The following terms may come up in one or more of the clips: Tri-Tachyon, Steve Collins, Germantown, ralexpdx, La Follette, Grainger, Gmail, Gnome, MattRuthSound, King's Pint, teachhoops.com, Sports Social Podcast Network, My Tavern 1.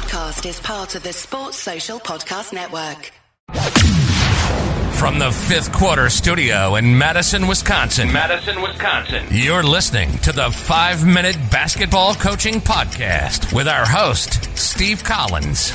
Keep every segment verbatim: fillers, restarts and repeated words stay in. podcast is part of the Sports Social Podcast Network. From the Fifth Quarter Studio in Madison, Wisconsin. Madison, Wisconsin. You're listening to the Five-Minute Basketball Coaching Podcast with our host, Steve Collins.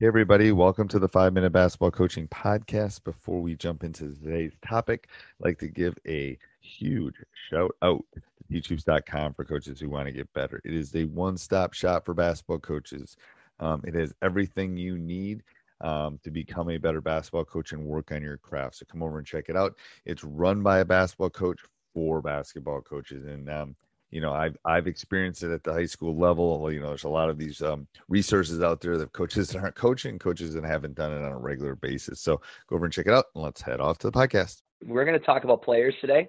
Hey, everybody. Welcome to the Five-Minute Basketball Coaching Podcast. Before we jump into today's topic, I'd like to give a huge shout-out to teach hoops dot com for coaches who want to get better. It is a one-stop shop for basketball coaches. Um, it has everything you need um, to become a better basketball coach and work on your craft. So come over and check it out. It's run by a basketball coach for basketball coaches. And um You know, I've, I've experienced it at the high school level. You know, there's a lot of these um, resources out there that coaches that aren't coaching, coaches that haven't done it on a regular basis. So go over and check it out, and let's head off to the podcast. We're going to talk about players today,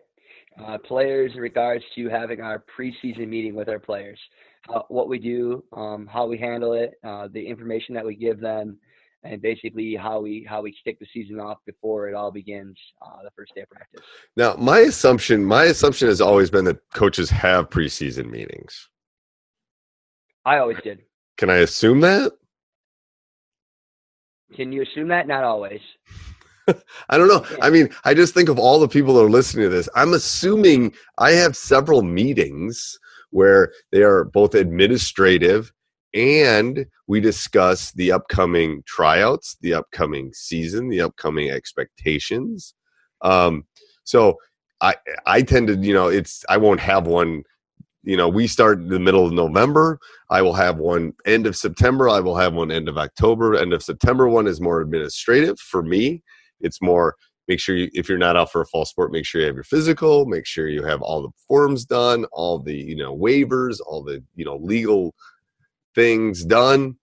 uh, players in regards to having our preseason meeting with our players, uh, what we do, um, how we handle it, uh, the information that we give them, and basically how we how we kick the season off before it all begins, uh, the first day of practice. Now, my assumption my assumption has always been that coaches have preseason meetings. I always did. Can I assume that? Can you assume that? Not always. I don't know. I mean, I just think of all the people that are listening to this. I'm assuming I have several meetings where they are both administrative and we discuss the upcoming tryouts, the upcoming season, the upcoming expectations. Um, so I I tend to, you know, it's I won't have one, you know, we start in the middle of November. I will have one end of September. I will have one end of October. End of September one is more administrative for me. It's more make sure you, if you're not out for a fall sport, make sure you have your physical, make sure you have all the forms done, all the, you know, waivers, all the, you know, legal things done.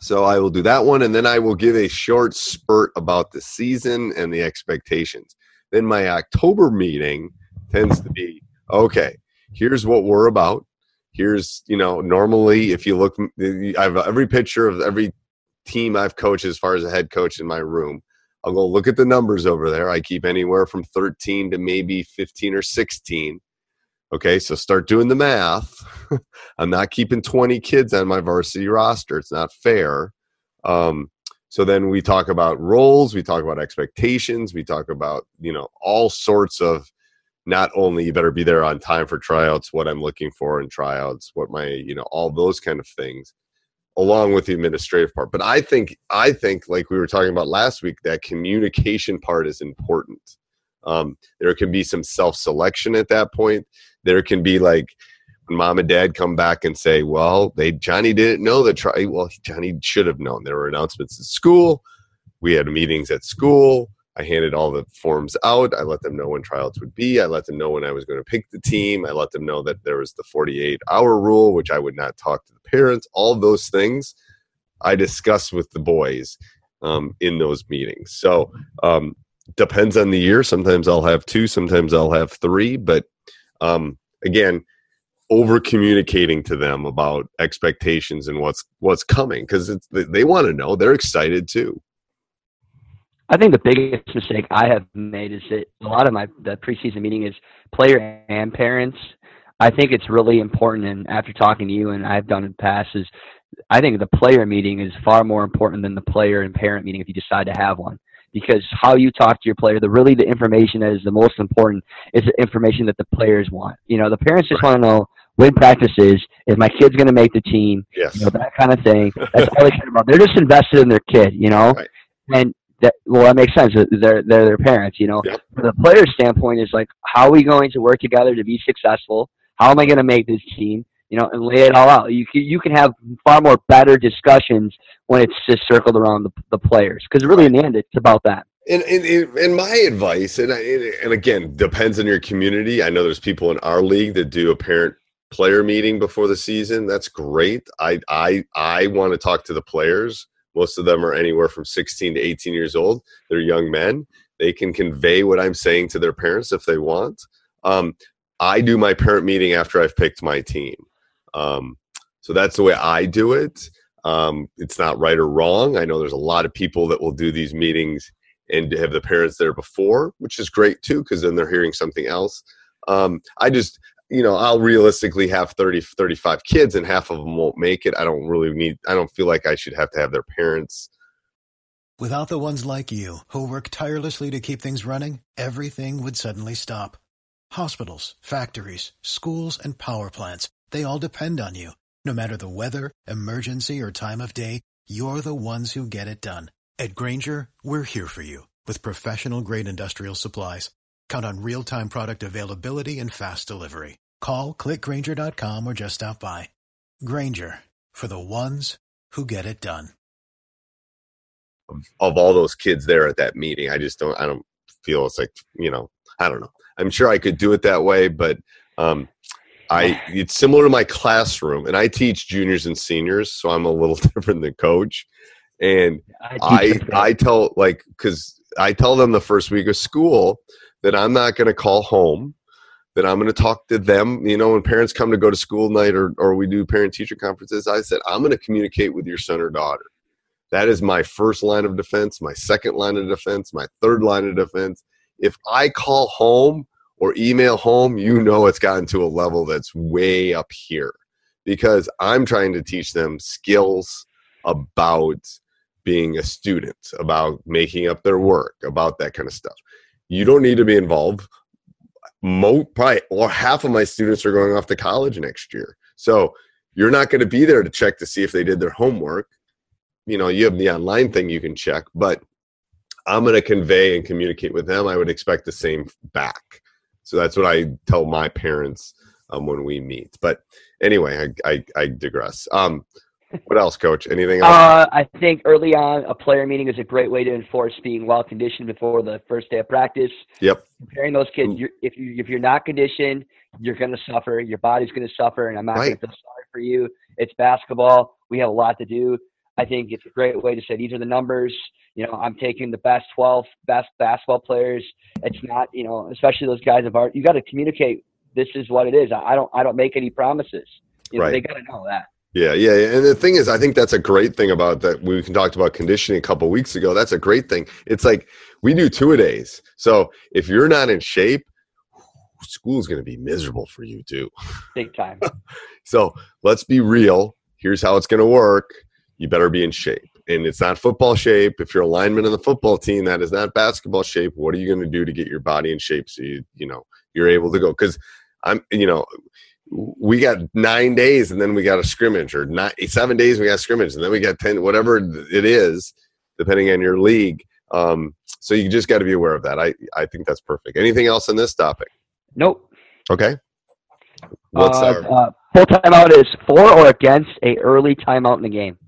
So I will do that one, and then I will give a short spurt about the season and the expectations. Then my October meeting tends to be, okay, here's what we're about. Here's, you know, normally if you look, I have every picture of every team I've coached as far as a head coach in my room. I'll go look at the numbers over there. I keep anywhere from thirteen to maybe fifteen or sixteen. Okay, so start doing the math. I'm not keeping twenty kids on my varsity roster. It's not fair. Um, so then we talk about roles. We talk about expectations. We talk about, you know, all sorts of not only you better be there on time for tryouts, what I'm looking for in tryouts, what my, you know, all those kind of things, along with the administrative part. But I think, I think like we were talking about last week, that communication part is important. Um, there can be some self-selection at that point. There can be like when mom and dad come back and say, well, they Johnny didn't know the try. Well, Johnny should have known. There were announcements at school. We had meetings at school. I handed all the forms out. I let them know when tryouts would be. I let them know when I was going to pick the team. I let them know that there was the forty-eight hour rule, which I would not talk to the parents. All those things I discussed with the boys um, in those meetings. So, um, depends on the year. Sometimes I'll have two, sometimes I'll have three. But um, again, over communicating to them about expectations and what's what's coming, because they want to know. They're excited too. I think the biggest mistake I have made is that a lot of my the preseason meeting is player and parents. I think it's really important, and after talking to you and I've done in the past, is I think the player meeting is far more important than the player and parent meeting if you decide to have one. Because how you talk to your player, the really the information that is the most important is the information that the players want. You know, the parents just want to know when practice is, is my kid's going to make the team, yes. You know, that kind of thing. That's all they care about. They're just invested in their kid, you know. Right. And that well, that makes sense. They're they're their parents, you know. Yep. From the player standpoint is like, how are we going to work together to be successful? How am I going to make this team? You know, and lay it all out. You can, you can have far more better discussions when it's just circled around the, the players, because really in the end, it's about that. And, and, and my advice, and I, and again, depends on your community. I know there's people in our league that do a parent-player meeting before the season. That's great. I I I want to talk to the players. Most of them are anywhere from sixteen to eighteen years old. They're young men. They can convey what I'm saying to their parents if they want. Um, I do my parent meeting after I've picked my team. Um, so that's the way I do it. Um, it's not right or wrong. I know there's a lot of people that will do these meetings and have the parents there before, which is great too, because then they're hearing something else. Um, I just, you know, I'll realistically have thirty, thirty-five kids and half of them won't make it. I don't really need, I don't feel like I should have to have their parents. Without the ones like you who work tirelessly to keep things running, everything would suddenly stop. Hospitals, factories, schools, and power plants, they all depend on you. No matter the weather, emergency, or time of day, you're the ones who get it done. At Grainger, we're here for you with professional-grade industrial supplies. Count on real-time product availability and fast delivery. Call, click Grainger dot com, or just stop by. Grainger, for the ones who get it done. Of, of all those kids there at that meeting, I just don't, I don't feel it's like, you know, I don't know. I'm sure I could do it that way, but um, I it's similar to my classroom, and I teach juniors and seniors, so I'm a little different than coach. And I I, I tell like because I tell them the first week of school that I'm not going to call home, that I'm going to talk to them. You know, when parents come to go to school night or or we do parent teacher conferences, I said I'm going to communicate with your son or daughter. That is my first line of defense, my second line of defense, my third line of defense. If I call home or email home, you know it's gotten to a level that's way up here because I'm trying to teach them skills about being a student, about making up their work, about that kind of stuff. You don't need to be involved. Mo- probably, or half of my students are going off to college next year. So you're not going to be there to check to see if they did their homework. You know, you have the online thing you can check, but I'm going to convey and communicate with them. I would expect the same back. So that's what I tell my parents um, when we meet. But anyway, I, I, I digress. Um, what else, Coach? Anything else? Uh, I think early on, a player meeting is a great way to enforce being well conditioned before the first day of practice. Yep. Comparing those kids, you're, if you if you're not conditioned, you're going to suffer. Your body's going to suffer, and I'm not right. going to feel sorry for you. It's basketball. We have a lot to do. I think it's a great way to say these are the numbers. You know, I'm taking the best twelve best basketball players. It's not, you know, especially those guys of art. You got to communicate. This is what it is. I don't, I don't make any promises. You know, right. They got to know that. Yeah, yeah, and the thing is, I think that's a great thing about that. We talked about conditioning a couple of weeks ago. That's a great thing. It's like we do two-a-days. So if you're not in shape, school's going to be miserable for you too. Big time. So let's be real. Here's how it's going to work. You better be in shape. And it's not football shape. If you're a lineman on the football team, that is not basketball shape. What are you going to do to get your body in shape so you, you know, you're able to go? Because I'm, you know, we got nine days and then we got a scrimmage, or not seven days we got a scrimmage and then we got ten, whatever it is, depending on your league. Um, so you just got to be aware of that. I, I think that's perfect. Anything else on this topic? Nope. Okay. What's uh, our uh, full timeout is for or against a early timeout in the game?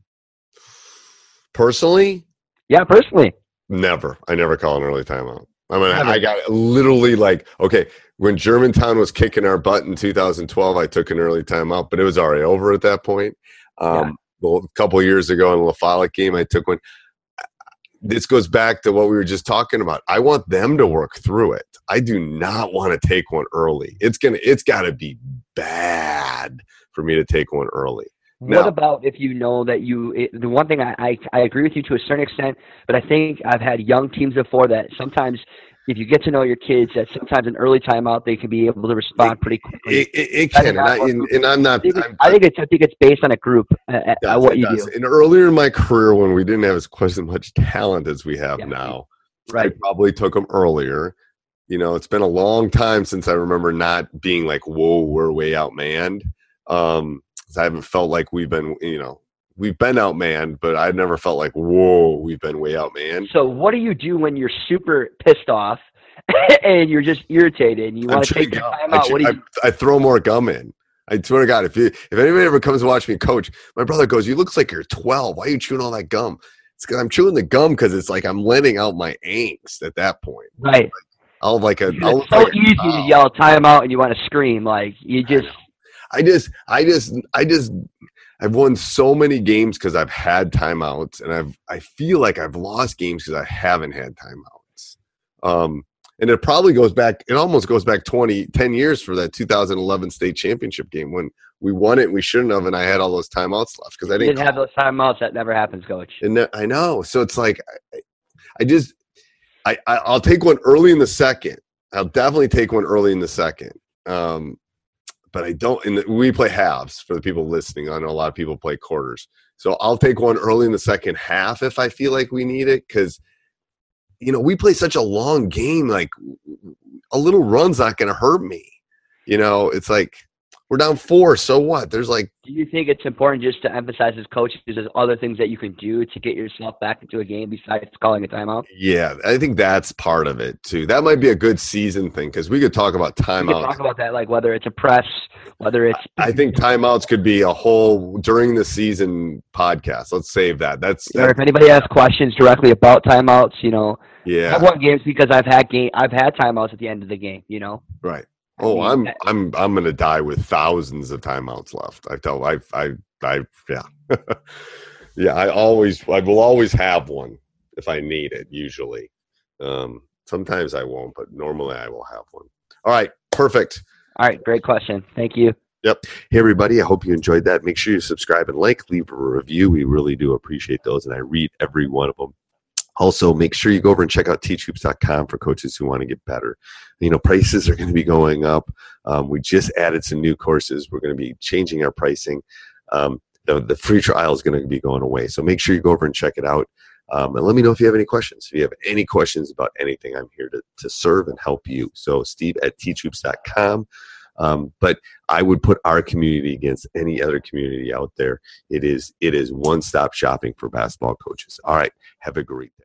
Personally? Yeah, personally. Never. I never call an early timeout. I mean, I, I got literally like, okay, when Germantown was kicking our butt in two thousand twelve, I took an early timeout, but it was already over at that point. Um, yeah. A couple of years ago in the La Follette game, I took one. This goes back to what we were just talking about. I want them to work through it. I do not want to take one early. It's gonna. It's got to be bad for me to take one early. Now, what about if you know that you it, – the one thing I, I, I agree with you to a certain extent, but I think I've had young teams before that sometimes if you get to know your kids that sometimes an early timeout they can be able to respond it, pretty quickly. It, it, it can, and, I, and, and I'm not – I, I think it's I think it's based on a group, uh, does, uh, what you does. do. And earlier in my career when we didn't have as quite as much talent as we have yeah. now, right. I probably took them earlier. You know, it's been a long time since I remember not being like, whoa, we're way outmanned. Um I haven't felt like we've been, you know, we've been outmanned, but I've never felt like, whoa, we've been way outmanned. So what do you do when you're super pissed off and you're just irritated and you want to take your time out? I, what do you I, I throw more gum in. I swear to God, if you, if anybody ever comes to watch me coach, my brother goes, you look like you're twelve. Why are you chewing all that gum? It's because I'm chewing the gum because it's like I'm letting out my angst at that point. Right. Like, I'll like a. I'll it's so like easy a, to yell time out and you want to scream. Like you just. I just, I just, I just, I've won so many games because I've had timeouts, and I've, I feel like I've lost games because I haven't had timeouts. Um, and it probably goes back, it almost goes back twenty, ten years for that two thousand eleven state championship game when we won it and we shouldn't have, and I had all those timeouts left because I didn't, didn't have those timeouts. That never happens, Coach. And that, I know. So it's like, I, I just, I, I, I'll take one early in the second. I'll definitely take one early in the second. Um, but I don't. And we play halves for the people listening. I know a lot of people play quarters. So I'll take one early in the second half if I feel like we need it, because, you know, we play such a long game. Like, a little run's not going to hurt me. You know, it's like, we're down four, so what? There's like. Do you think it's important just to emphasize as coaches there's other things that you can do to get yourself back into a game besides calling a timeout? Yeah, I think that's part of it too. That might be a good season thing, because we could talk about timeouts. We could talk about that, like whether it's a press, whether it's. I think timeouts could be a whole during the season podcast. Let's save that. That's. Or if anybody has questions directly about timeouts, you know. Yeah. I've won games because I've had game. I've had timeouts at the end of the game. You know. Right. Oh, I'm I'm I'm gonna die with thousands of timeouts left. I tell I I I yeah, yeah. I always I will always have one if I need it. Usually, um, sometimes I won't, but normally I will have one. All right, perfect. All right, great question. Thank you. Yep. Hey everybody, I hope you enjoyed that. Make sure you subscribe and like, leave a review. We really do appreciate those, and I read every one of them. Also, make sure you go over and check out teach hoops dot com for coaches who want to get better. You know, prices are going to be going up. Um, we just added some new courses. We're going to be changing our pricing. Um, the, the free trial is going to be going away. So make sure you go over and check it out. Um, and let me know if you have any questions. If you have any questions about anything, I'm here to, to serve and help you. So Steve at teach hoops dot com. Um, but I would put our community against any other community out there. It is, it is one-stop shopping for basketball coaches. All right. Have a great day.